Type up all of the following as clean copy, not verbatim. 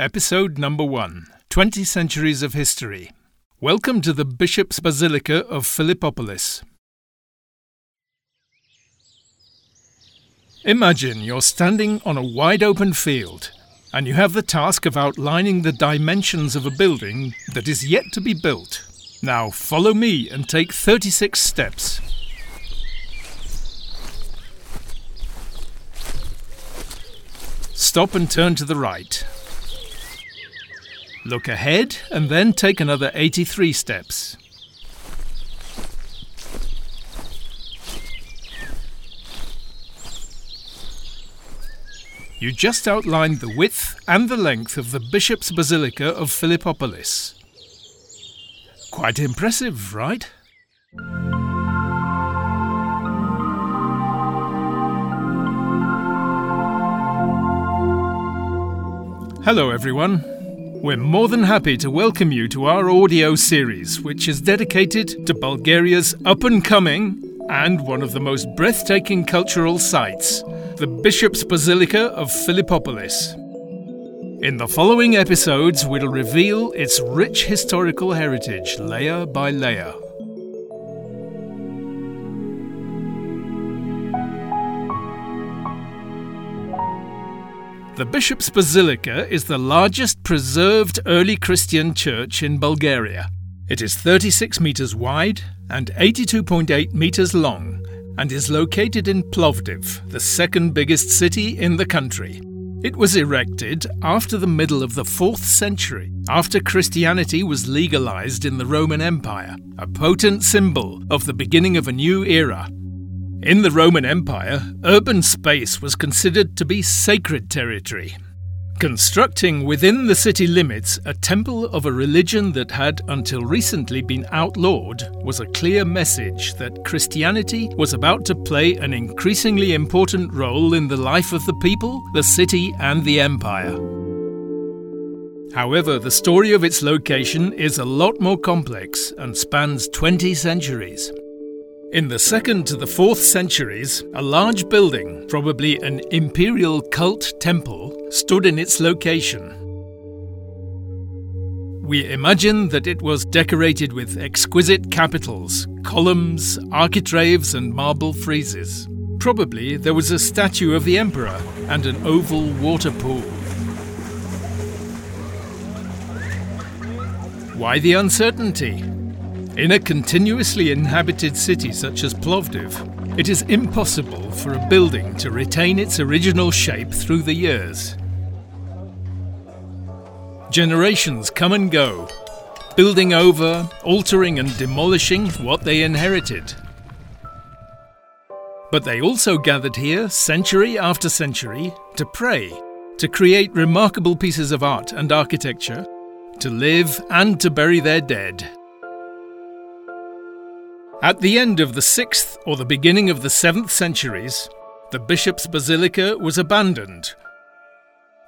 Episode number 1, 20 Centuries of History. Welcome to the Bishop's Basilica of Philippopolis. Imagine you're standing on a wide-open field, and you have the task of outlining the dimensions of a building that is yet to be built. Now follow me and take 36 steps. Stop and turn to the right. Look ahead and then take another 83 steps. You just outlined the width and the length of the Bishop's Basilica of Philippopolis. Quite impressive, right? Hello everyone. We're more than happy to welcome you to our audio series, which is dedicated to Bulgaria's up-and-coming and one of the most breathtaking cultural sites, the Bishop's Basilica of Philippopolis. In the following episodes, we'll reveal its rich historical heritage layer by layer. The Bishop's Basilica is the largest preserved early Christian church in Bulgaria. It is 36 metres wide and 82.8 metres long and is located in Plovdiv, the second biggest city in the country. It was erected after the middle of the 4th century, after Christianity was legalized in the Roman Empire, a potent symbol of the beginning of a new era. In the Roman Empire, urban space was considered to be sacred territory. Constructing within the city limits a temple of a religion that had until recently been outlawed was a clear message that Christianity was about to play an increasingly important role in the life of the people, the city, and the empire. However, the story of its location is a lot more complex and spans 20 centuries. In the 2nd to the 4th centuries, a large building, probably an imperial cult temple, stood in its location. We imagine that it was decorated with exquisite capitals, columns, architraves and marble friezes. Probably there was a statue of the emperor and an oval water pool. Why the uncertainty? In a continuously inhabited city such as Plovdiv, it is impossible for a building to retain its original shape through the years. Generations come and go, building over, altering and demolishing what they inherited. But they also gathered here, century after century, to pray, to create remarkable pieces of art and architecture, to live and to bury their dead. At the end of the 6th or the beginning of the 7th centuries, the Bishop's Basilica was abandoned.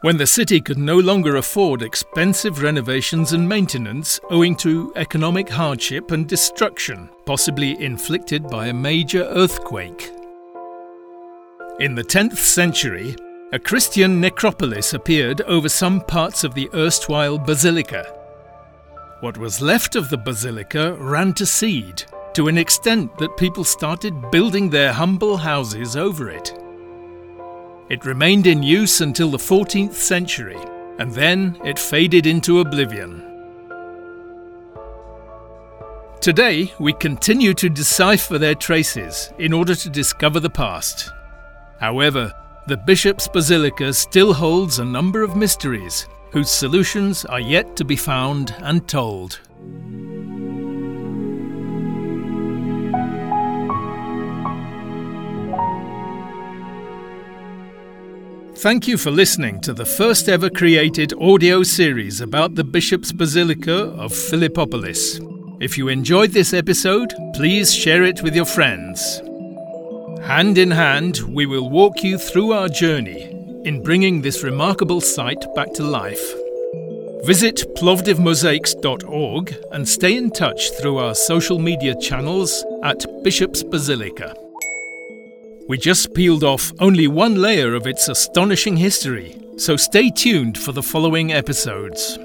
When the city could no longer afford expensive renovations and maintenance owing to economic hardship and destruction, possibly inflicted by a major earthquake. In the 10th century, a Christian necropolis appeared over some parts of the erstwhile basilica. What was left of the basilica ran to seed, to an extent that people started building their humble houses over it. It remained in use until the 14th century, and then it faded into oblivion. Today, we continue to decipher their traces in order to discover the past. However, the Bishop's Basilica still holds a number of mysteries whose solutions are yet to be found and told. Thank you for listening to the first ever created audio series about the Bishop's Basilica of Philippopolis. If you enjoyed this episode, please share it with your friends. Hand in hand, we will walk you through our journey in bringing this remarkable site back to life. Visit plovdivmosaics.org and stay in touch through our social media channels at Bishop's Basilica. We just peeled off only one layer of its astonishing history, So stay tuned for the following episodes.